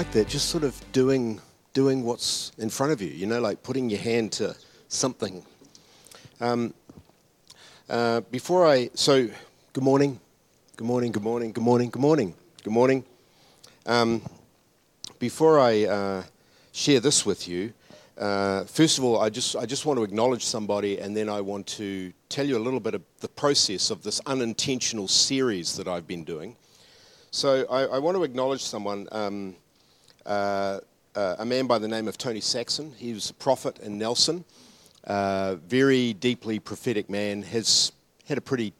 like that, just sort of doing what's in front of you, you know, like putting your hand to something. Good morning, good morning, good morning, good morning, good morning, good morning. Before I share this with you, first of all, I just want to acknowledge somebody, and then I want to tell you a little bit of the process of this unintentional series that I've been doing. So I want to acknowledge someone, a man by the name of Tony Saxon. He was a prophet in Nelson, very deeply prophetic man, has had a pretty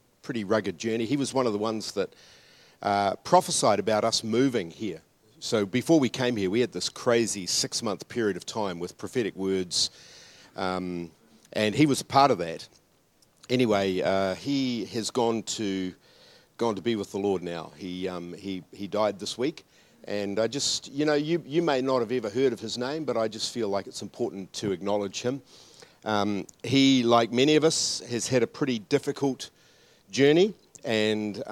rugged journey. He was one of the ones that prophesied about us moving here. So before we came here, we had this crazy 6-month period of time with prophetic words, and he was a part of that. Anyway, he has gone to be with the Lord now. He died this week, and I just, you know, you may not have ever heard of his name, but I just feel like it's important to acknowledge him. He, like many of us, has had a pretty difficult journey, and you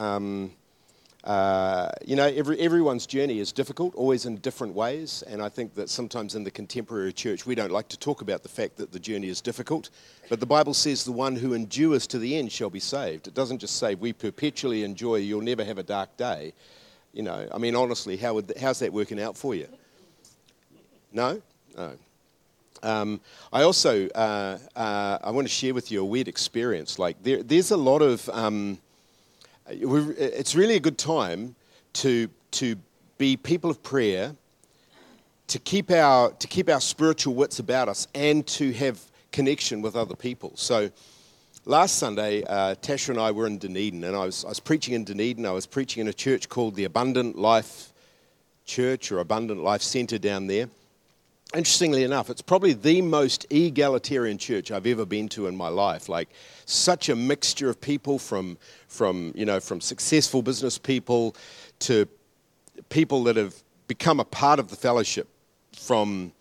know, everyone's journey is difficult, always in different ways, and I think that sometimes in the contemporary church we don't like to talk about the fact that the journey is difficult, but the Bible says the one who endures to the end shall be saved. It doesn't just say we perpetually enjoy, you'll never have a dark day. You know, I mean, honestly, how's that working out for you? No. I also I want to share with you a weird experience. Like there's a lot of it's really a good time to be people of prayer, to keep our spiritual wits about us, and to have connection with other people. So last Sunday, Tasha and I were in Dunedin, and I was preaching in Dunedin. I was preaching in a church called the Abundant Life Church or Abundant Life Centre down there. Interestingly enough, it's probably the most egalitarian church I've ever been to in my life. Like, such a mixture of people from successful business people to people that have become a part of the fellowship from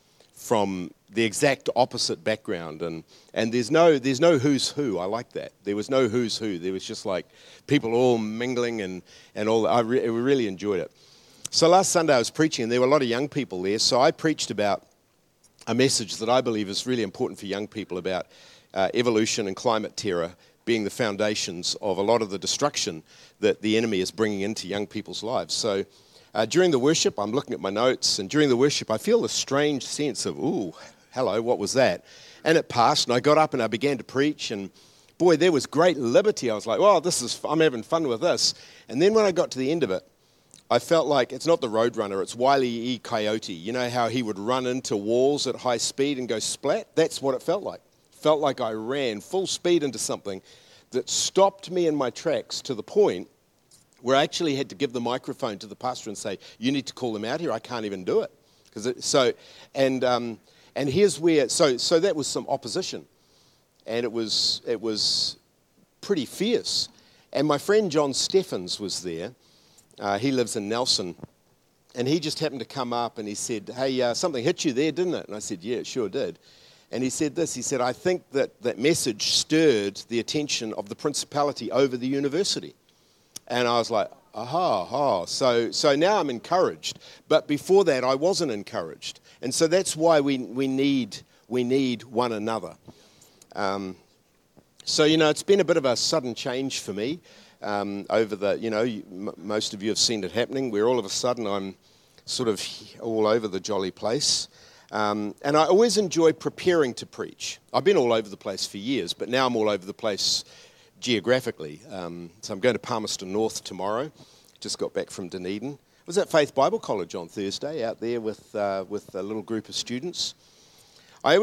the exact opposite background. And there's no who's who. I like that. There was no who's who. There was just like people all mingling and all. I really enjoyed it. So last Sunday I was preaching, and there were a lot of young people there. So I preached about a message that I believe is really important for young people about evolution and climate terror being the foundations of a lot of the destruction that the enemy is bringing into young people's lives. So during the worship, I'm looking at my notes, and during the worship, I feel this strange sense of, ooh, hello, what was that? And it passed, and I got up and I began to preach, and boy, there was great liberty. I was like, well, I'm having fun with this. And then when I got to the end of it, I felt like it's not the Roadrunner, it's Wile E. Coyote. You know how he would run into walls at high speed and go splat? That's what it felt like. Felt like I ran full speed into something that stopped me in my tracks, to the point where I actually had to give the microphone to the pastor and say, you need to call them out here, I can't even do it. And here's where, so that was some opposition, and it was pretty fierce. And my friend John Stephens was there. He lives in Nelson, and he just happened to come up, and he said, hey, something hit you there, didn't it? And I said, yeah, it sure did. And he said this, he said, I think that message stirred the attention of the principality over the university. And I was like, aha. So now I'm encouraged. But before that, I wasn't encouraged. And so that's why we need one another. So, you know, it's been a bit of a sudden change for me. Over the, you know, most of you have seen it happening, where all of a sudden I'm sort of all over the jolly place. And I always enjoy preparing to preach. I've been all over the place for years, but now I'm all over the place geographically. So I'm going to Palmerston North tomorrow. Just got back from Dunedin. I was at Faith Bible College on Thursday, out there with a little group of students. I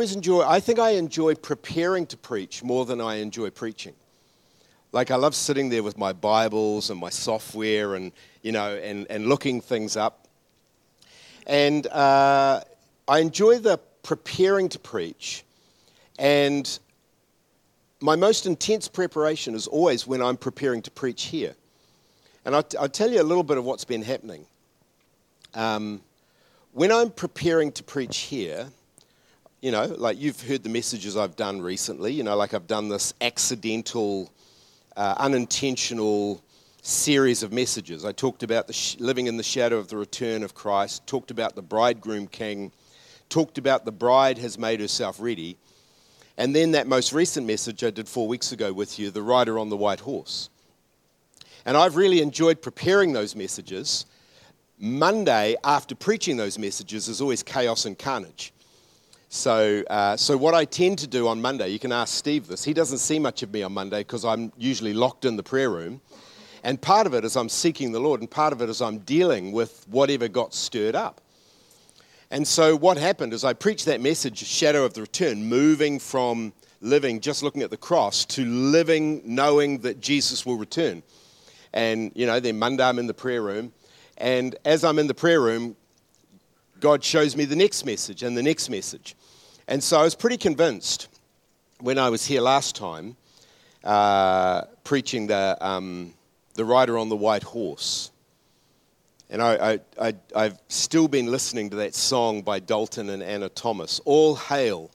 think I enjoy preparing to preach more than I enjoy preaching. Like, I love sitting there with my Bibles and my software and, you know, and looking things up. And I enjoy the preparing to preach. And my most intense preparation is always when I'm preparing to preach here. And I'll tell you a little bit of what's been happening. When I'm preparing to preach here, you know, like, you've heard the messages I've done recently. You know, like, I've done this unintentional series of messages. I talked about living in the shadow of the return of Christ, talked about the bridegroom king, talked about the bride has made herself ready, and then that most recent message I did 4 weeks ago with you, the rider on the white horse. And I've really enjoyed preparing those messages. Monday, after preaching those messages, is always chaos and carnage. So what I tend to do on Monday, you can ask Steve this, he doesn't see much of me on Monday because I'm usually locked in the prayer room. And part of it is I'm seeking the Lord, and part of it is I'm dealing with whatever got stirred up. And so what happened is I preached that message, Shadow of the Return, moving from living, just looking at the cross, to living, knowing that Jesus will return. And, you know, then Monday I'm in the prayer room. And as I'm in the prayer room, God shows me the next message and the next message. And so I was pretty convinced when I was here last time, preaching the rider on the white horse. And I've still been listening to that song by Dalton and Anna Thomas. All hail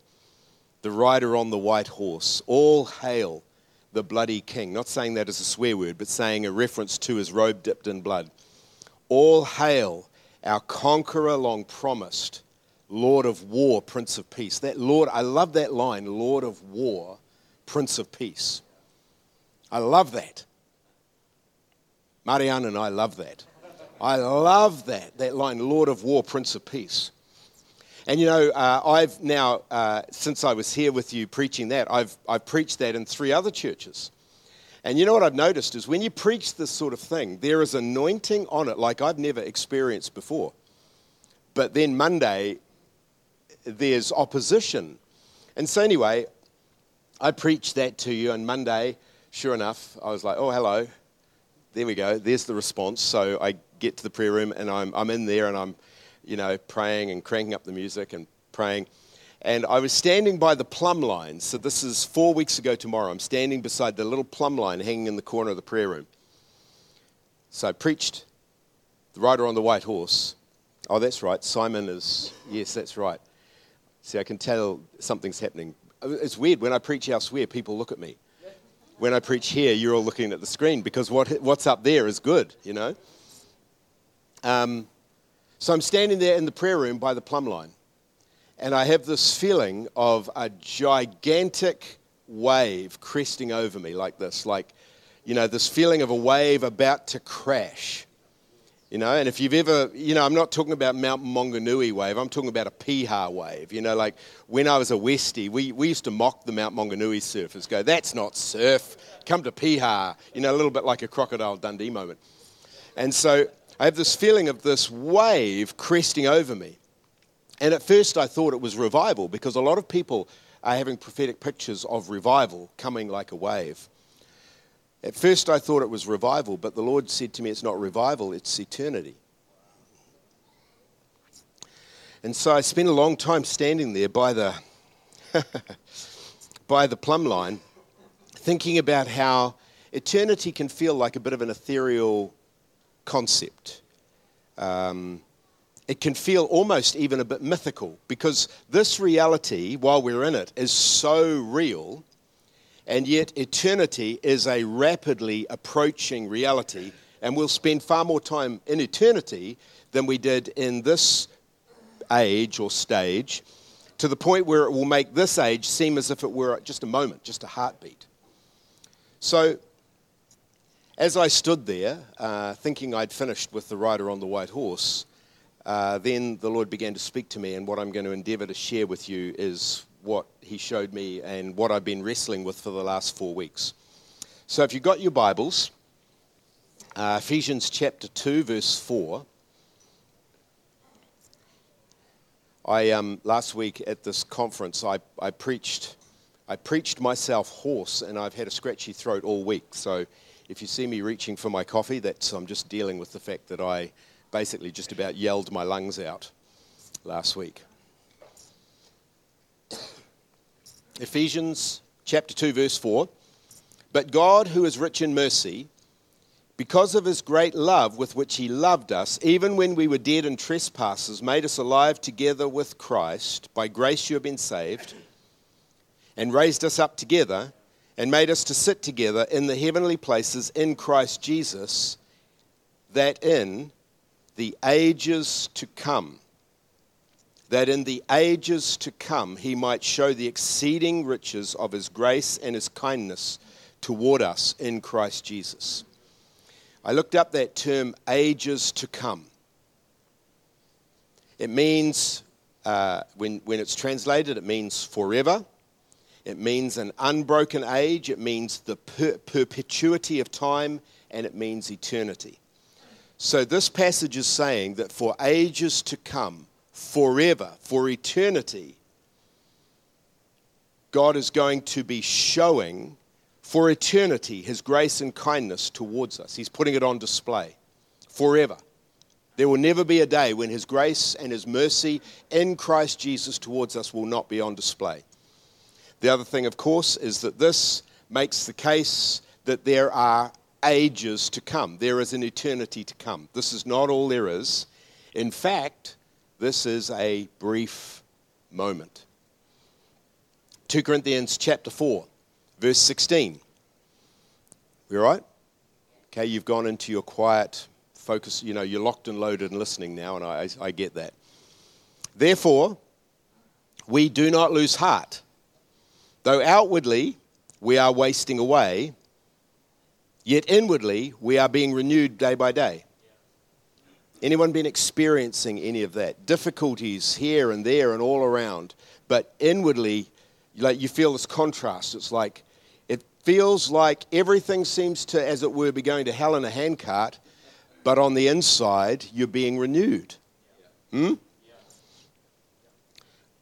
the rider on the white horse. All hail the bloody king. Not saying that as a swear word, but saying a reference to his robe dipped in blood. All hail our conqueror long promised, Lord of war, Prince of Peace. That Lord, I love that line, Lord of war, Prince of Peace. I love that. Marianne and I love that. I love that line, Lord of War, Prince of Peace. And you know, I've now, since I was here with you preaching that, I've preached that in three other churches. And you know what I've noticed is when you preach this sort of thing, there is anointing on it like I've never experienced before. But then Monday, there's opposition. And so anyway, I preached that to you, and Monday, sure enough, I was like, oh, hello. There we go. There's the response. So I get to the prayer room, and I'm in there, and I'm, you know, praying and cranking up the music and praying. And I was standing by the plumb line. So this is 4 weeks ago tomorrow. I'm standing beside the little plumb line hanging in the corner of the prayer room. So I preached the rider on the white horse. Oh, that's right. Simon is, yes, that's right. See, I can tell something's happening. It's weird. When I preach elsewhere, people look at me. When I preach here, you're all looking at the screen because what's up there is good, you know. So I'm standing there in the prayer room by the plumb line, and I have this feeling of a gigantic wave cresting over me like this, like, you know, this feeling of a wave about to crash, you know. And if you've ever, you know, I'm not talking about Mount Monganui wave, I'm talking about a Piha wave, you know, like when I was a Westie, we used to mock the Mount Monganui surfers, go, that's not surf, come to Piha, you know, a little bit like a Crocodile Dundee moment. And so I have this feeling of this wave cresting over me. And at first I thought it was revival, because a lot of people are having prophetic pictures of revival coming like a wave. At first I thought it was revival, but the Lord said to me, it's not revival, it's eternity. And so I spent a long time standing there by the by the plumb line, thinking about how eternity can feel like a bit of an ethereal concept. It can feel almost even a bit mythical, because this reality, while we're in it, is so real, and yet eternity is a rapidly approaching reality, and we'll spend far more time in eternity than we did in this age or stage, to the point where it will make this age seem as if it were just a moment, just a heartbeat. So as I stood there, thinking I'd finished with the rider on the white horse, then the Lord began to speak to me, and what I'm going to endeavour to share with you is what he showed me and what I've been wrestling with for the last 4 weeks. So if you've got your Bibles, Ephesians chapter 2, verse 4. I last week at this conference, I preached myself hoarse, and I've had a scratchy throat all week. So if you see me reaching for my coffee, that's I'm just dealing with the fact that I basically just about yelled my lungs out last week. Ephesians chapter 2, verse 4. But God, who is rich in mercy, because of his great love with which he loved us, even when we were dead in trespasses, made us alive together with Christ. By grace you have been saved, and raised us up together and made us to sit together in the heavenly places in Christ Jesus, that in the ages to come he might show the exceeding riches of his grace and his kindness toward us in Christ Jesus. I looked up that term, ages to come. It means, when it's translated, it means forever. It means an unbroken age. It means the perpetuity of time, and it means eternity. So this passage is saying that for ages to come, forever, for eternity, God is going to be showing for eternity his grace and kindness towards us. He's putting it on display forever. There will never be a day when his grace and his mercy in Christ Jesus towards us will not be on display. The other thing, of course, is that this makes the case that there are ages to come. There is an eternity to come. This is not all there is. In fact, this is a brief moment. 2 Corinthians chapter 4, verse 16. We all right? Okay, you've gone into your quiet focus. You know, you're locked and loaded and listening now, and I get that. Therefore, we do not lose heart. Though outwardly we are wasting away, yet inwardly we are being renewed day by day. Anyone been experiencing any of that? Difficulties here and there and all around, but inwardly, like, you feel this contrast. It's like, it feels like everything seems to, as it were, be going to hell in a handcart, but on the inside, you're being renewed.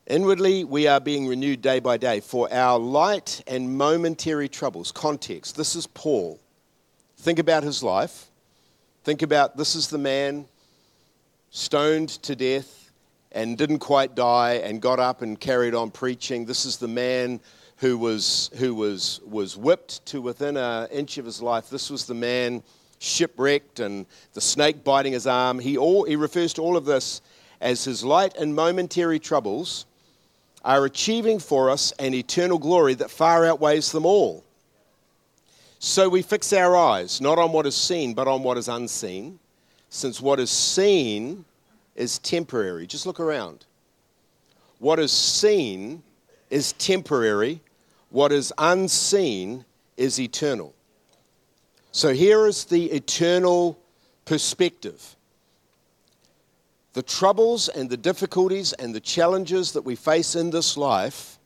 Inwardly, we are being renewed day by day for our light and momentary troubles. Context. This is Paul. Think about his life. Think about, this is the man stoned to death and didn't quite die and got up and carried on preaching. This is the man who was whipped to within an inch of his life. This was the man shipwrecked and the snake biting his arm. He refers to all of this as his light and momentary troubles are achieving for us an eternal glory that far outweighs them all. So we fix our eyes, not on what is seen, but on what is unseen, since what is seen is temporary. Just look around. What is seen is temporary. What is unseen is eternal. So here is the eternal perspective. The troubles and the difficulties and the challenges that we face in this life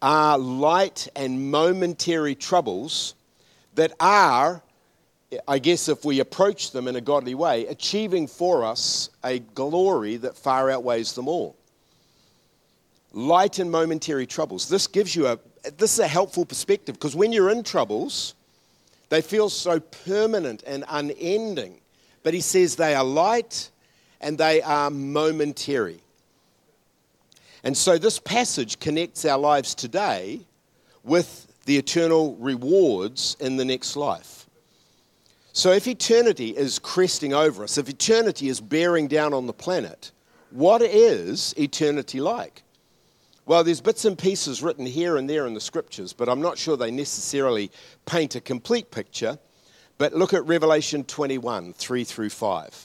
are light and momentary troubles that are, I guess if we approach them in a godly way, achieving for us a glory that far outweighs them all. Light and momentary troubles. This gives you this is a helpful perspective, because when you're in troubles, they feel so permanent and unending. But he says they are light and they are momentary. And so this passage connects our lives today with the eternal rewards in the next life. So if eternity is cresting over us, if eternity is bearing down on the planet, what is eternity like? Well, there's bits and pieces written here and there in the scriptures, but I'm not sure they necessarily paint a complete picture. But look at Revelation 21, 3 through 5.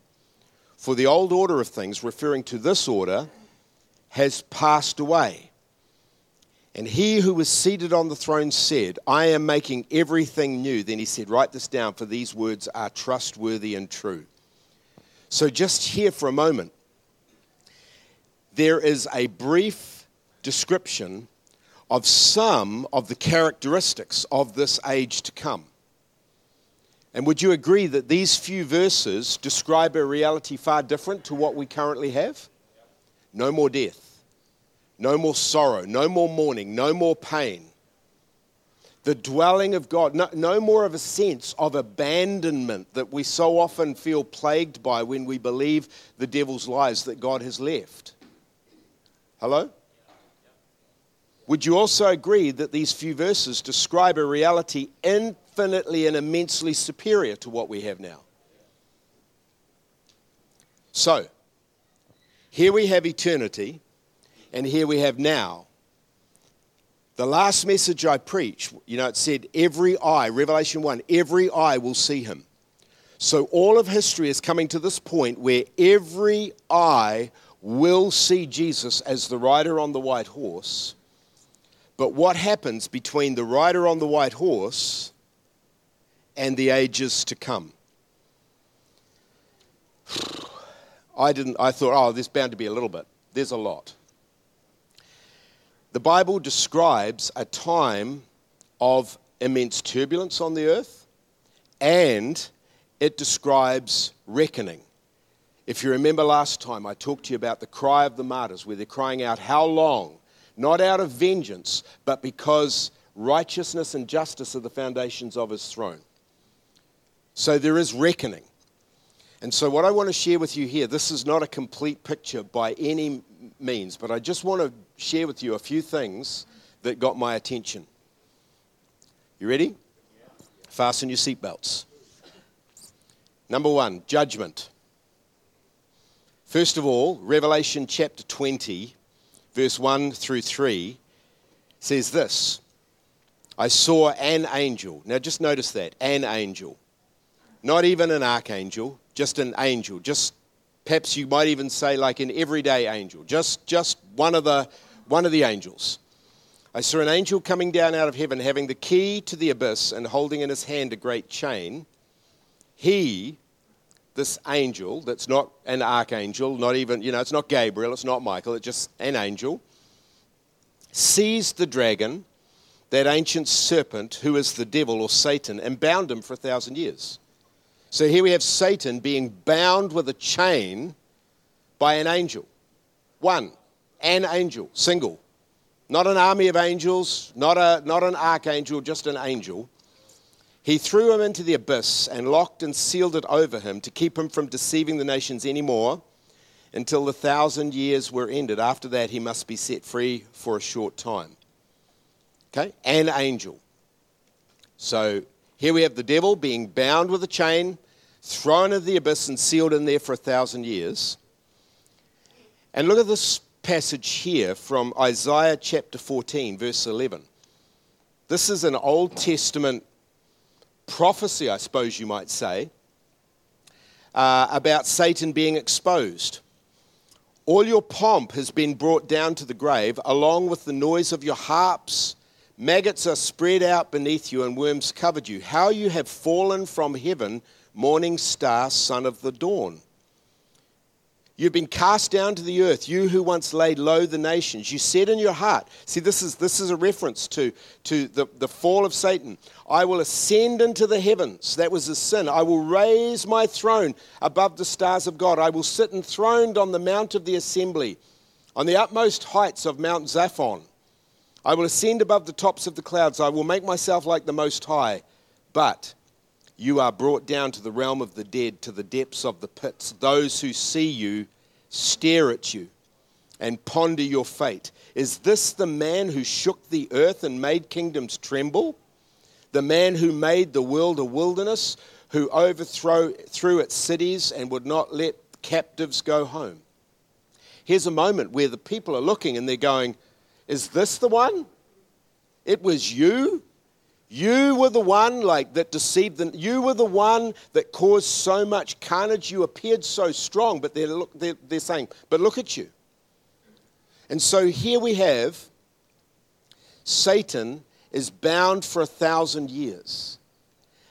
For the old order of things," referring to this order, "has passed away." And he who was seated on the throne said, "I am making everything new." Then he said, "Write this down, for these words are trustworthy and true." So just here for a moment, there is a brief description of some of the characteristics of this age to come. And would you agree that these few verses describe a reality far different to what we currently have? No more death, no more sorrow, no more mourning, no more pain. The dwelling of God. No more of a sense of abandonment that we so often feel plagued by when we believe the devil's lies that God has left. Hello? Would you also agree that these few verses describe a reality infinitely and immensely superior to what we have now? So, here we have eternity, and here we have now. The last message I preached, it said, every eye, Revelation 1, every eye will see him. So all of history is coming to this point where every eye will see Jesus as the rider on the white horse. But what happens between the rider on the white horse and the ages to come? I thought, there's bound to be a little bit. There's a lot. The Bible describes a time of immense turbulence on the earth, and it describes reckoning. If you remember last time, I talked to you about the cry of the martyrs, where they're crying out, how long? Not out of vengeance, but because righteousness and justice are the foundations of his throne. So there is reckoning. And so what I want to share with you here, this is not a complete picture by any means, but I just want to share with you a few things that got my attention. You ready? Yeah. Fasten your seatbelts. Number one, judgment. First of all, Revelation chapter 20, verse 1 through 3, says this. I saw an angel. Now just notice that, an angel. Not even an archangel, just an angel. Just perhaps you might even say like an everyday angel. Just one of the angels. I saw an angel coming down out of heaven, having the key to the abyss and holding in his hand a great chain. He, this angel, that's not an archangel, not even, it's not Gabriel, it's not Michael, it's just an angel, seized the dragon, that ancient serpent who is the devil or Satan, and bound him for 1,000 years. So here we have Satan being bound with a chain by an angel. One. An angel, single, not an army of angels, not an archangel, just an angel. He threw him into the abyss and locked and sealed it over him to keep him from deceiving the nations anymore until the 1,000 years were ended. After that, he must be set free for a short time. Okay, an angel. So here we have the devil being bound with a chain, thrown into the abyss and sealed in there for 1,000 years. And look at this passage here from Isaiah chapter 14, verse 11. This is an Old Testament prophecy, I suppose you might say, about Satan being exposed. All your pomp has been brought down to the grave, along with the noise of your harps. Maggots are spread out beneath you and worms covered you. How you have fallen from heaven, morning star, son of the dawn. You've been cast down to the earth, you who once laid low the nations. You said in your heart, see, this is a reference to the fall of Satan. I will ascend into the heavens. That was his sin. I will raise my throne above the stars of God. I will sit enthroned on the mount of the assembly, on the utmost heights of Mount Zaphon. I will ascend above the tops of the clouds. I will make myself like the Most High. But you are brought down to the realm of the dead, to the depths of the pits. Those who see you stare at you and ponder your fate. Is this the man who shook the earth and made kingdoms tremble? The man who made the world a wilderness, who overthrew its cities and would not let captives go home? Here's a moment where the people are looking and they're going, is this the one? It was you? You were the one that deceived them. You were the one that caused so much carnage. You appeared so strong, but they're saying, but look at you. And so here we have Satan is bound for 1,000 years.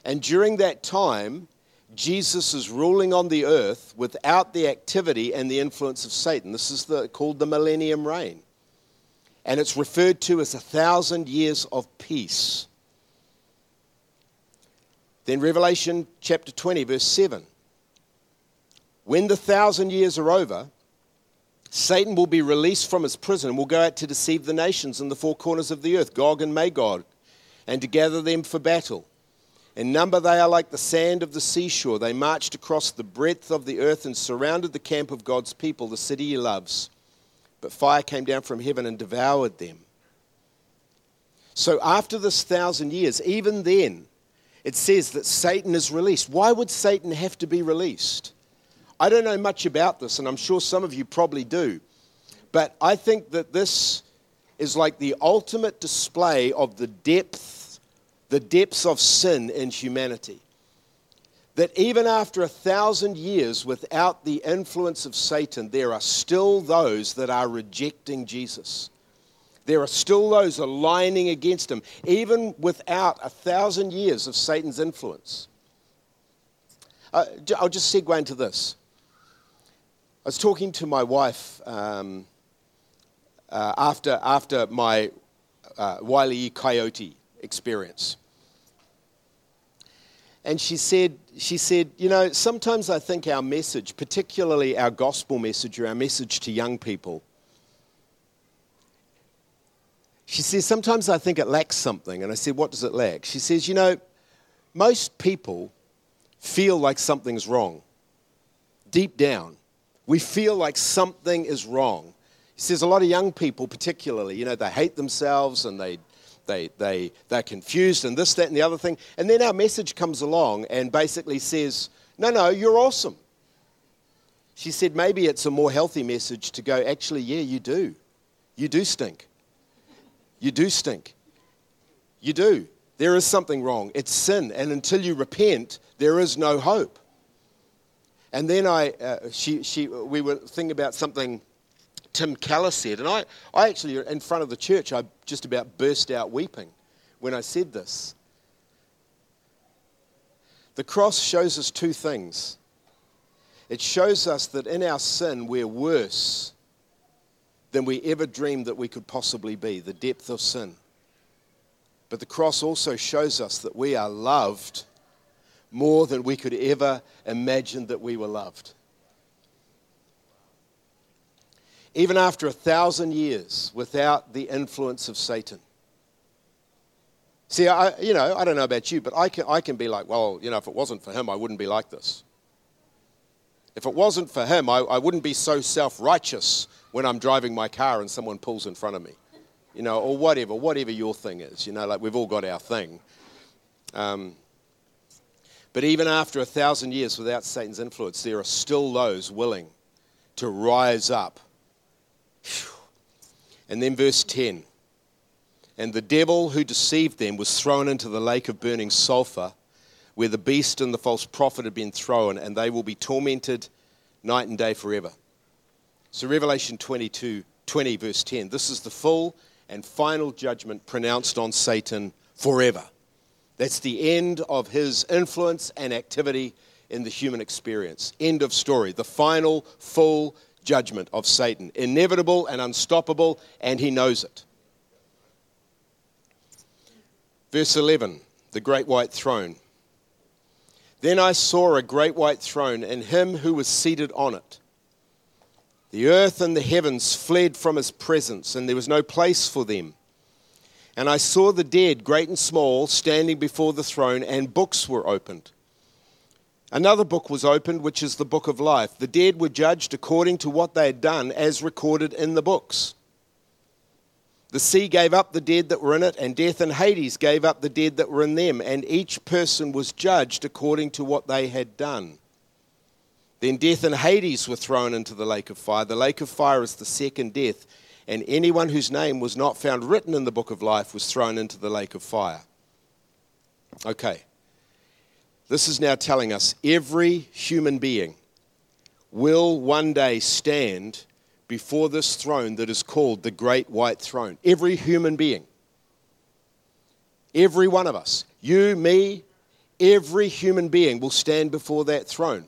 And during that time, Jesus is ruling on the earth without the activity and the influence of Satan. This is called the millennium reign. And it's referred to as 1,000 years of peace. Then Revelation chapter 20, verse 7. When the 1,000 years are over, Satan will be released from his prison and will go out to deceive the nations in the four corners of the earth, Gog and Magog, and to gather them for battle. In number they are like the sand of the seashore. They marched across the breadth of the earth and surrounded the camp of God's people, the city he loves. But fire came down from heaven and devoured them. So after this 1,000 years, even then, it says that Satan is released. Why would Satan have to be released? I don't know much about this, and I'm sure some of you probably do. But I think that this is like the ultimate display of the depths of sin in humanity. That even after 1,000 years without the influence of Satan, there are still those that are rejecting Jesus. There are still those aligning against him, even without 1,000 years of Satan's influence. I'll just segue into this. I was talking to my wife after my Wile E. Coyote experience. And she said, you know, sometimes I think our message, particularly our gospel message or our message to young people, she says, sometimes I think it lacks something. And I said, what does it lack? She says, you know, most people feel like something's wrong. Deep down, we feel like something is wrong. She says a lot of young people particularly, you know, they hate themselves and they're confused and this, that, and the other thing. And then our message comes along and basically says, no, you're awesome. She said maybe it's a more healthy message to go, actually, yeah, you do. You do stink. You do stink. You do. There is something wrong. It's sin. And until you repent, there is no hope. And then we were thinking about something Tim Keller said, and I actually, in front of the church, I just about burst out weeping when I said this. The cross shows us two things. It shows us that in our sin, we're worse than we ever dreamed that we could possibly be, the depth of sin. But the cross also shows us that we are loved more than we could ever imagine that we were loved. Even after 1,000 years without the influence of Satan. See, I don't know about you, but I can be like, well, you know, if it wasn't for him, I wouldn't be like this. If it wasn't for him, I wouldn't be so self-righteous when I'm driving my car and someone pulls in front of me, you know, or whatever your thing is, you know, like we've all got our thing. But even after 1,000 years without Satan's influence, there are still those willing to rise up. And then verse 10, and the devil who deceived them was thrown into the lake of burning sulfur, where the beast and the false prophet had been thrown, and they will be tormented night and day forever. So Revelation 20 verse 10, this is the full and final judgment pronounced on Satan forever. That's the end of his influence and activity in the human experience. End of story, the final full judgment of Satan, inevitable and unstoppable, and he knows it. Verse 11, the great white throne. Then I saw a great white throne and him who was seated on it. The earth and the heavens fled from his presence, and there was no place for them. And I saw the dead, great and small, standing before the throne, and books were opened. Another book was opened, which is the book of life. The dead were judged according to what they had done, as recorded in the books. The sea gave up the dead that were in it, and death and Hades gave up the dead that were in them, and each person was judged according to what they had done. Then death and Hades were thrown into the lake of fire. The lake of fire is the second death, and anyone whose name was not found written in the book of life was thrown into the lake of fire. Okay. This is now telling us every human being will one day stand before this throne that is called the Great White Throne. Every human being. Every one of us. You, me, every human being will stand before that throne.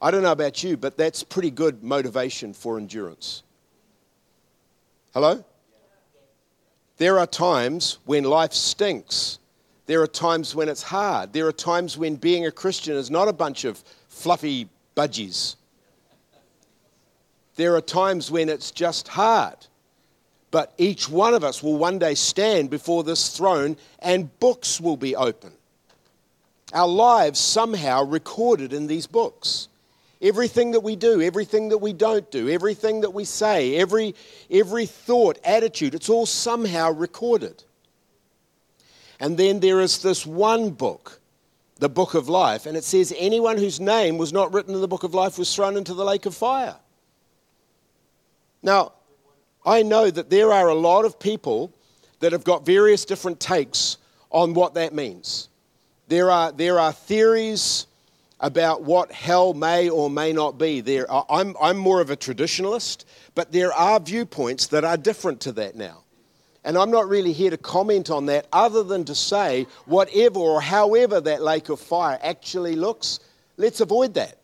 I don't know about you, but that's pretty good motivation for endurance. Hello? There are times when life stinks. There are times when it's hard. There are times when being a Christian is not a bunch of fluffy budgies. There are times when it's just hard. But each one of us will one day stand before this throne and books will be opened. Our lives somehow recorded in these books. Everything that we do, everything that we don't do, everything that we say, every thought, attitude, it's all somehow recorded. And then there is this one book, the book of life, and it says anyone whose name was not written in the book of life was thrown into the lake of fire. Now, I know that there are a lot of people that have got various different takes on what that means. There are theories about what hell may or may not be. I'm more of a traditionalist, but there are viewpoints that are different to that now. And I'm not really here to comment on that other than to say whatever or however that lake of fire actually looks, let's avoid that.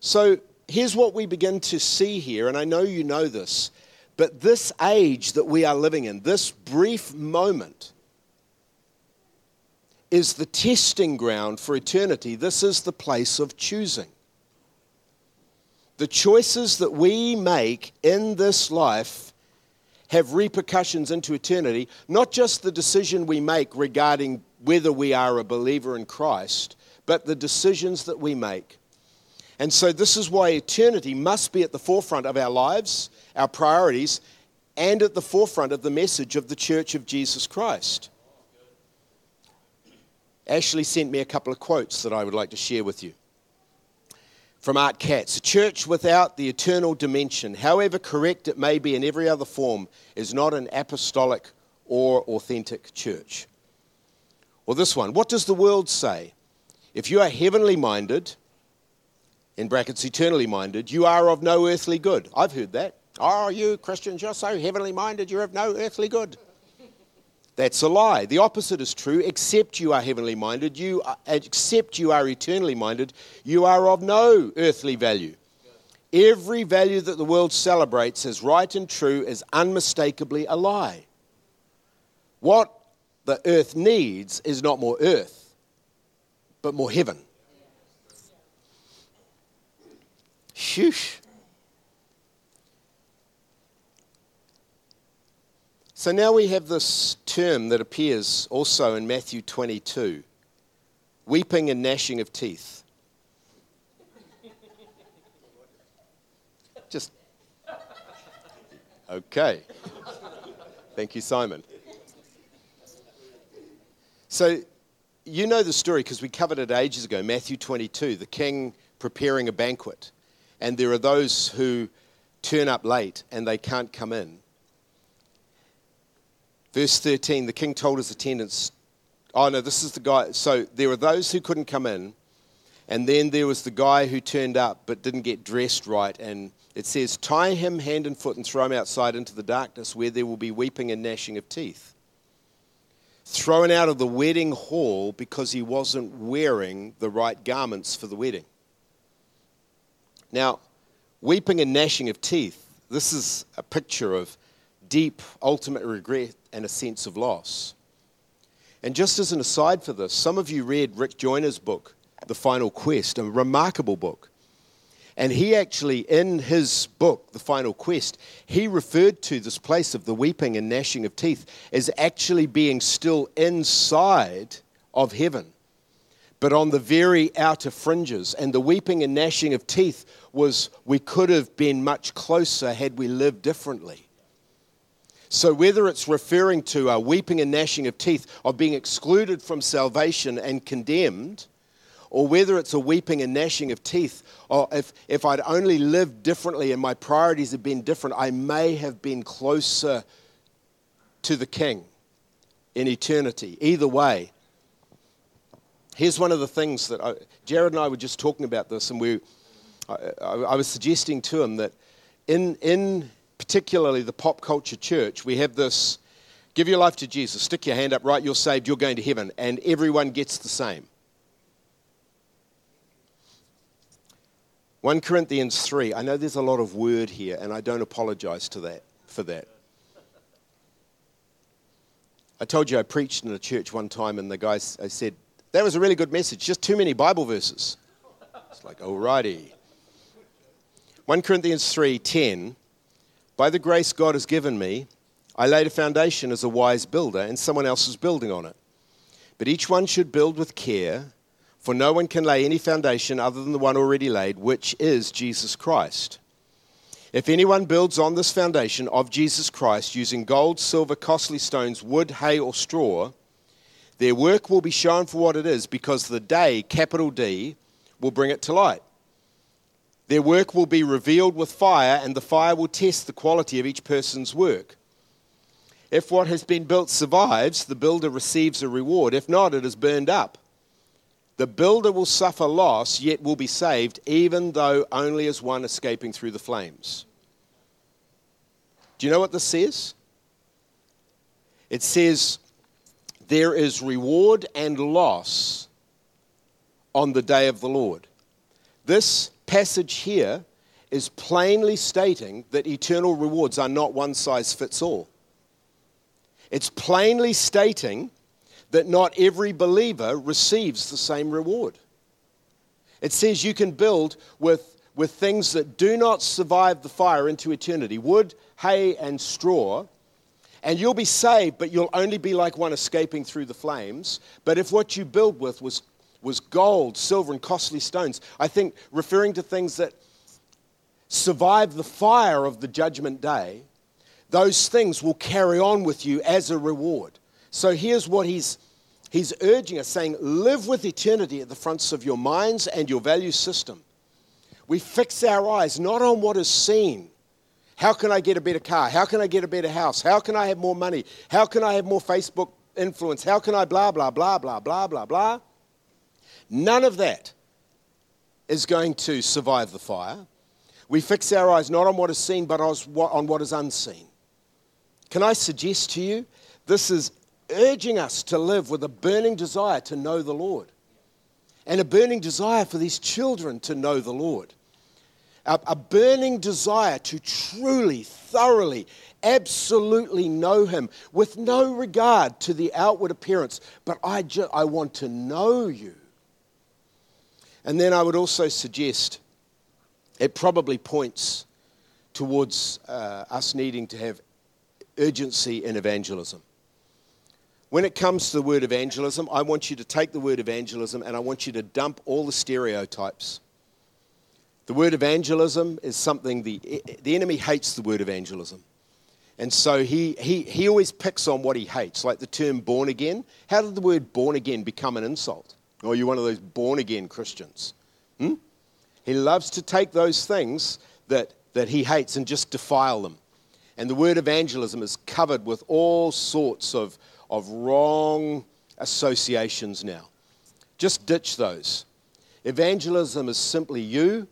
So here's what we begin to see here, and I know you know this, but this age that we are living in, this brief moment, is the testing ground for eternity. This is the place of choosing. The choices that we make in this life have repercussions into eternity, not just the decision we make regarding whether we are a believer in Christ, but the decisions that we make. And so this is why eternity must be at the forefront of our lives, our priorities, and at the forefront of the message of the Church of Jesus Christ. Ashley sent me a couple of quotes that I would like to share with you. From Art Katz, a church without the eternal dimension, however correct it may be in every other form, is not an apostolic or authentic church. Or this one, what does the world say? If you are heavenly minded, in brackets eternally minded, you are of no earthly good. I've heard that. Oh, you Christians, you're so heavenly minded, you're of no earthly good. That's a lie. The opposite is true. Except you are heavenly minded, except you are eternally minded, you are of no earthly value. Every value that the world celebrates as right and true is unmistakably a lie. What the earth needs is not more earth, but more heaven. Phew. So now we have this term that appears also in Matthew 22, weeping and gnashing of teeth. Just, okay. Thank you, Simon. So you know the story because we covered it ages ago, Matthew 22, the king preparing a banquet. And there are those who turn up late and they can't come in. Verse 13, the king told his attendants, so there were those who couldn't come in, and then there was the guy who turned up but didn't get dressed right, and it says, tie him hand and foot and throw him outside into the darkness where there will be weeping and gnashing of teeth. Thrown out of the wedding hall because he wasn't wearing the right garments for the wedding. Now, weeping and gnashing of teeth, this is a picture of deep, ultimate regret and a sense of loss. And just as an aside for this, some of you read Rick Joyner's book, The Final Quest, a remarkable book. And he actually, in his book, The Final Quest, he referred to this place of the weeping and gnashing of teeth as actually being still inside of heaven, but on the very outer fringes. And the weeping and gnashing of teeth was, we could have been much closer had we lived differently. So whether it's referring to a weeping and gnashing of teeth of being excluded from salvation and condemned, or whether it's a weeping and gnashing of teeth, or if I'd only lived differently and my priorities had been different, I may have been closer to the King in eternity. Either way, here's one of the things that Jared and I were just talking about this, and I was suggesting to him that in particularly the pop culture church, we have this, give your life to Jesus, stick your hand up, right, you're saved, you're going to heaven, and everyone gets the same. 1 Corinthians 3, I know there's a lot of word here, and I don't apologize for that. I told you I preached in a church one time, and the guy said, that was a really good message, just too many Bible verses. It's like, alrighty. 1 Corinthians 3:10, by the grace God has given me, I laid a foundation as a wise builder, and someone else is building on it. But each one should build with care, for no one can lay any foundation other than the one already laid, which is Jesus Christ. If anyone builds on this foundation of Jesus Christ using gold, silver, costly stones, wood, hay, or straw, their work will be shown for what it is, because the day, capital D, will bring it to light. Their work will be revealed with fire, and the fire will test the quality of each person's work. If what has been built survives, the builder receives a reward. If not, it is burned up. The builder will suffer loss, yet will be saved, even though only as one escaping through the flames. Do you know what this says? It says, there is reward and loss on the day of the Lord. This passage here is plainly stating that eternal rewards are not one size fits all. It's plainly stating that not every believer receives the same reward. It says you can build with things that do not survive the fire into eternity, wood, hay, and straw, and you'll be saved, but you'll only be like one escaping through the flames. But if what you build with was gold, silver, and costly stones, I think referring to things that survive the fire of the judgment day, those things will carry on with you as a reward. So here's what he's urging us, saying, live with eternity at the fronts of your minds and your value system. We fix our eyes not on what is seen. How can I get a better car? How can I get a better house? How can I have more money? How can I have more Facebook influence? How can I blah, blah, blah, blah, blah, blah, blah? None of that is going to survive the fire. We fix our eyes not on what is seen, but on what is unseen. Can I suggest to you, this is urging us to live with a burning desire to know the Lord and a burning desire for these children to know the Lord, a burning desire to truly, thoroughly, absolutely know Him with no regard to the outward appearance, but I want to know you. And then I would also suggest it probably points towards us needing to have urgency in evangelism. When it comes to the word evangelism, I want you to take the word evangelism and I want you to dump all the stereotypes. The word evangelism is something the enemy hates the word evangelism. And so he always picks on what he hates, like the term born again. How did the word born again become an insult? Or you're one of those born again Christians. He loves to take those things that he hates and just defile them. And the word evangelism is covered with all sorts of wrong associations now. Just ditch those. Evangelism is simply you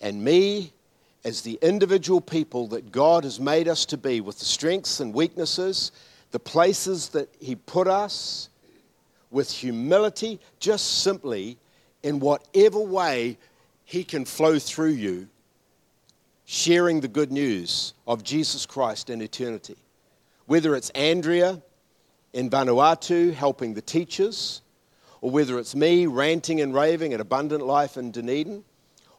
and me as the individual people that God has made us to be, with the strengths and weaknesses, the places that He put us, with humility, just simply in whatever way He can flow through you, sharing the good news of Jesus Christ in eternity. Whether it's Andrea in Vanuatu helping the teachers, or whether it's me ranting and raving at Abundant Life in Dunedin,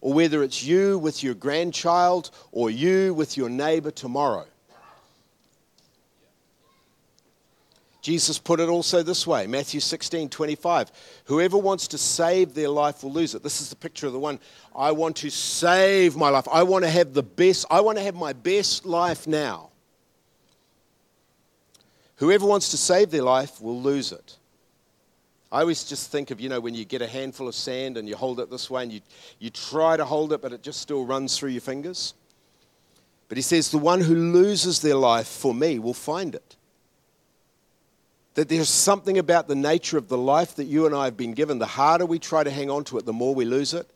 or whether it's you with your grandchild or you with your neighbor tomorrow. Jesus put it also this way, Matthew 16:25. Whoever wants to save their life will lose it. This is the picture of the one, I want to save my life. I want to have the best. I want to have my best life now. Whoever wants to save their life will lose it. I always just think of, when you get a handful of sand and you hold it this way and you try to hold it, but it just still runs through your fingers. But He says, the one who loses their life for me will find it. That there's something about the nature of the life that you and I have been given. The harder we try to hang on to it, the more we lose it.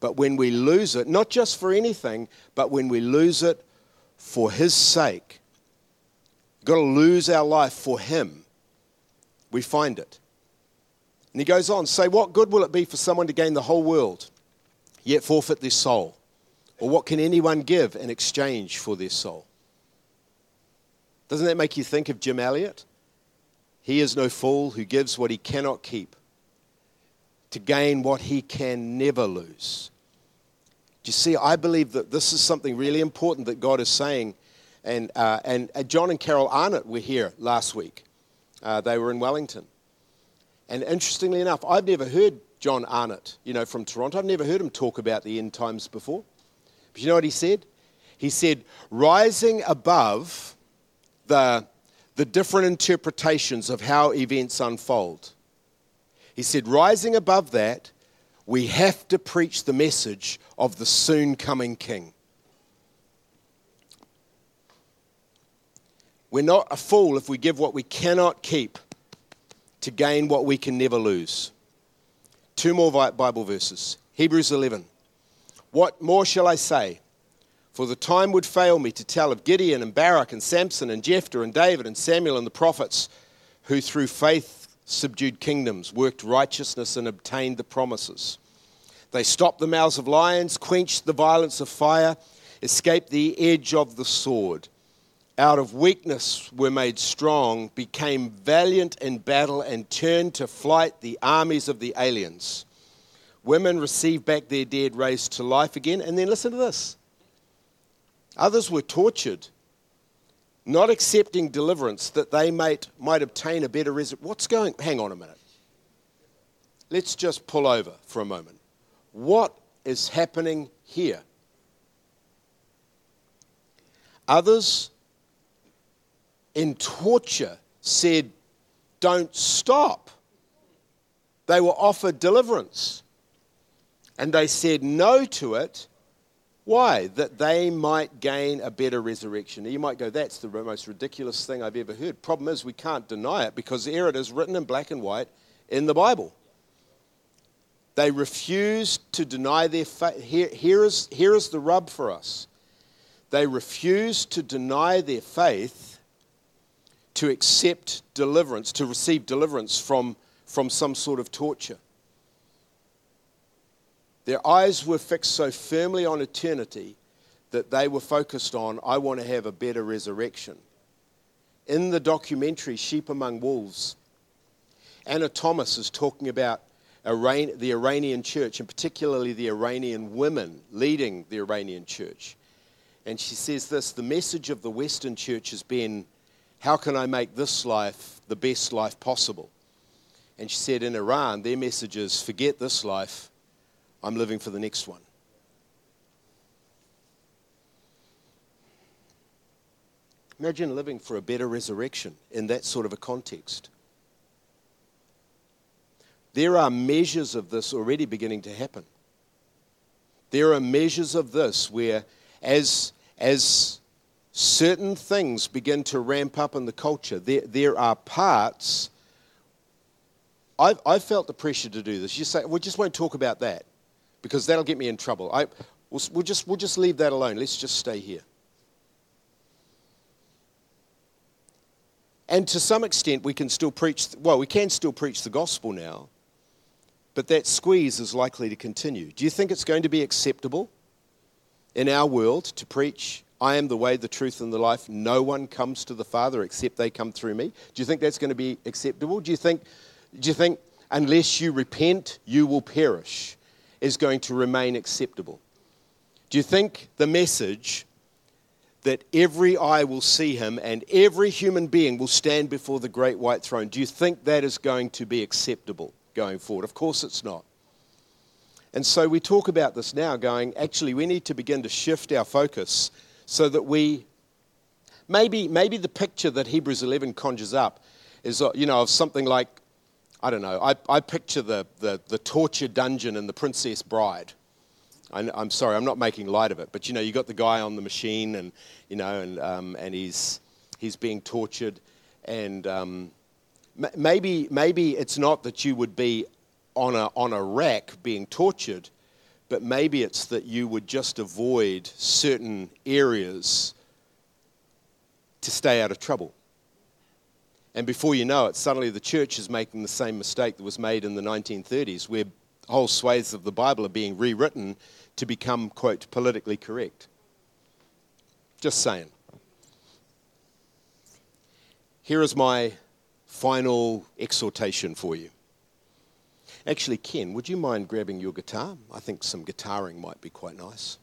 But when we lose it, not just for anything, but when we lose it for His sake, got to lose our life for Him, we find it. And he goes on, say, what good will it be for someone to gain the whole world, yet forfeit their soul? Or what can anyone give in exchange for their soul? Doesn't that make you think of Jim Elliott? He is no fool who gives what he cannot keep to gain what he can never lose. Do you see, I believe that this is something really important that God is saying. And John and Carol Arnott were here last week. They were in Wellington. And interestingly enough, I've never heard John Arnott, from Toronto. I've never heard him talk about the end times before. But you know what he said? He said, rising above the different interpretations of how events unfold. He said, rising above that, we have to preach the message of the soon coming King. We're not a fool if we give what we cannot keep to gain what we can never lose. Two more Bible verses. Hebrews 11. What more shall I say? For the time would fail me to tell of Gideon and Barak and Samson and Jephthah and David and Samuel and the prophets, who through faith subdued kingdoms, worked righteousness and obtained the promises. They stopped the mouths of lions, quenched the violence of fire, escaped the edge of the sword. Out of weakness were made strong, became valiant in battle, and turned to flight the armies of the aliens. Women received back their dead, raised to life again. And then listen to this. Others were tortured, not accepting deliverance that they might obtain a better resurrection. Hang on a minute. Let's just pull over for a moment. What is happening here? Others in torture said, don't stop. They were offered deliverance. And they said no to it. Why? That they might gain a better resurrection. Now you might go, that's the most ridiculous thing I've ever heard. Problem is, we can't deny it, because there it is written in black and white in the Bible. They refused to deny their faith. Here is the rub for us. They refused to deny their faith to accept deliverance, to receive deliverance from some sort of torture. Their eyes were fixed so firmly on eternity that they were focused on, I want to have a better resurrection. In the documentary, Sheep Among Wolves, Anna Thomas is talking about the Iranian church, and particularly the Iranian women leading the Iranian church. And she says this, the message of the Western church has been, how can I make this life the best life possible? And she said in Iran, their message is, forget this life, I'm living for the next one. Imagine living for a better resurrection in that sort of a context. There are measures of this already beginning to happen. There are measures of this where as certain things begin to ramp up in the culture, there are parts. I've felt the pressure to do this. You say, we just won't talk about that, because that'll get me in trouble. We'll just leave that alone. Let's just stay here. And to some extent, we can still preach the gospel now, but that squeeze is likely to continue. Do you think it's going to be acceptable in our world to preach, I am the way, the truth, and the life. No one comes to the Father except they come through me? Do you think that's going to be acceptable? Do you think unless you repent, you will perish is going to remain acceptable? Do you think the message that every eye will see him and every human being will stand before the great white throne, do you think that is going to be acceptable going forward? Of course it's not. And so we talk about this now going, actually, we need to begin to shift our focus so that we, maybe the picture that Hebrews 11 conjures up is, of something like, I don't know, I picture the torture dungeon in The Princess Bride. I'm sorry, I'm not making light of it, but you got the guy on the machine and he's being tortured, and maybe it's not that you would be on a rack being tortured, but maybe it's that you would just avoid certain areas to stay out of trouble. And before you know it, suddenly the church is making the same mistake that was made in the 1930s, where whole swathes of the Bible are being rewritten to become, quote, politically correct. Just saying. Here is my final exhortation for you. Actually, Ken, would you mind grabbing your guitar? I think some guitaring might be quite nice.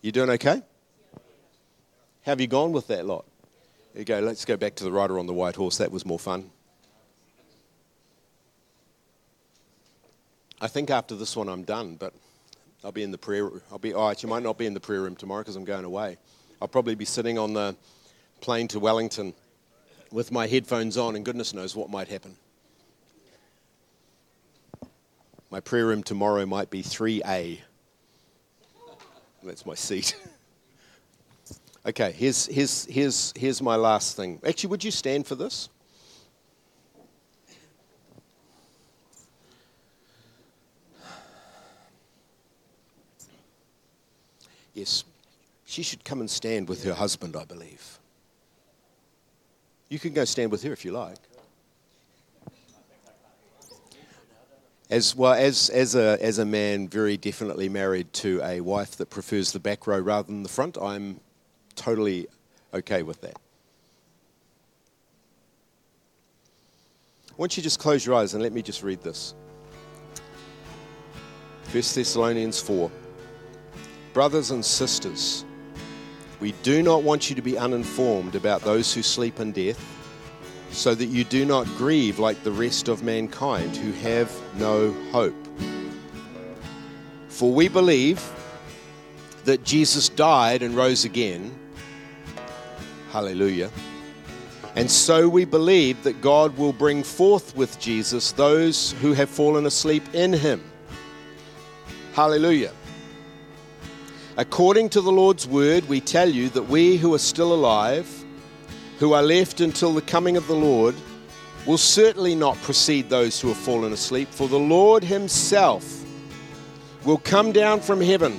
You doing okay? How have you gone with that lot? There you go. Let's go back to the rider on the white horse. That was more fun. I think after this one I'm done, but I'll be in the prayer room. You might not be in the prayer room tomorrow because I'm going away. I'll probably be sitting on the plane to Wellington with my headphones on, and goodness knows what might happen. My prayer room tomorrow might be 3A. That's my seat. Okay, here's my last thing. Actually, would you stand for this? Yes, she should come and stand with her husband, I believe. You can go stand with her if you like. As well as a man very definitely married to a wife that prefers the back row rather than the front, I'm totally okay with that. Why don't you just close your eyes and let me just read this. 1 Thessalonians 4. Brothers and sisters, we do not want you to be uninformed about those who sleep in death, so that you do not grieve like the rest of mankind who have no hope. For we believe that Jesus died and rose again. Hallelujah. And so we believe that God will bring forth with Jesus those who have fallen asleep in him. Hallelujah. According to the Lord's word, we tell you that we who are still alive, who are left until the coming of the Lord, will certainly not precede those who have fallen asleep, for the Lord himself will come down from heaven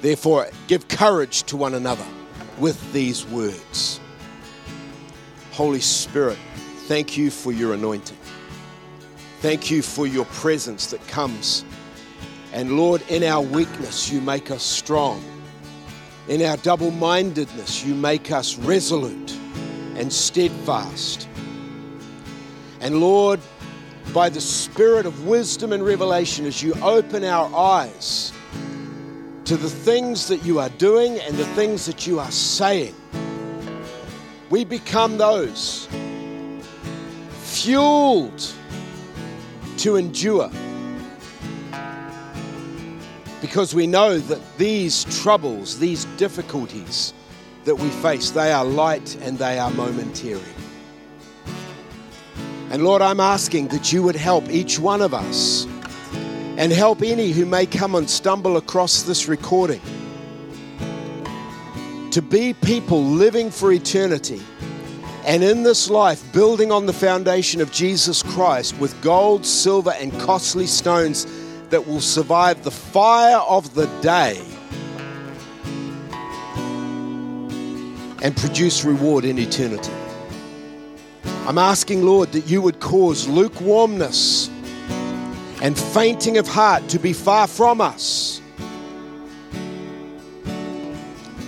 Therefore, give courage to one another with these words. Holy Spirit, thank you for your anointing. Thank you for your presence that comes. And Lord, in our weakness, you make us strong. In our double-mindedness, you make us resolute and steadfast. And Lord, by the Spirit of wisdom and revelation, as you open our eyes to the things that you are doing and the things that you are saying, we become those fueled to endure. Because we know that these troubles, these difficulties that we face, they are light and they are momentary. And Lord, I'm asking that you would help each one of us and help any who may come and stumble across this recording to be people living for eternity and in this life building on the foundation of Jesus Christ with gold, silver, and costly stones that will survive the fire of the day and produce reward in eternity. I'm asking, Lord, that you would cause lukewarmness and fainting of heart to be far from us.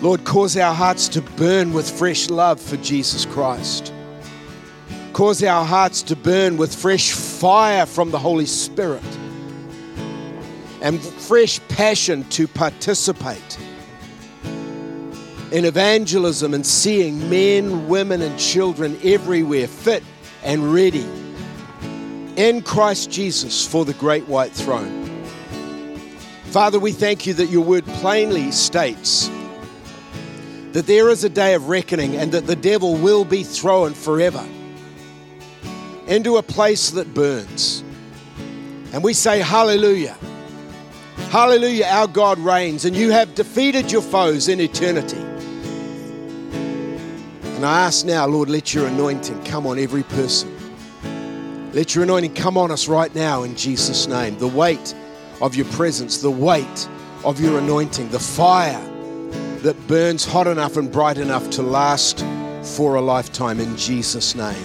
Lord, cause our hearts to burn with fresh love for Jesus Christ. Cause our hearts to burn with fresh fire from the Holy Spirit. And fresh passion to participate in evangelism and seeing men, women, and children everywhere fit and ready in Christ Jesus for the great white throne. Father, we thank you that your word plainly states that there is a day of reckoning and that the devil will be thrown forever into a place that burns. And we say, hallelujah. Hallelujah, our God reigns, and you have defeated your foes in eternity. And I ask now, Lord, let your anointing come on every person. Let your anointing come on us right now in Jesus' name. The weight of your presence, the weight of your anointing, the fire that burns hot enough and bright enough to last for a lifetime in Jesus' name.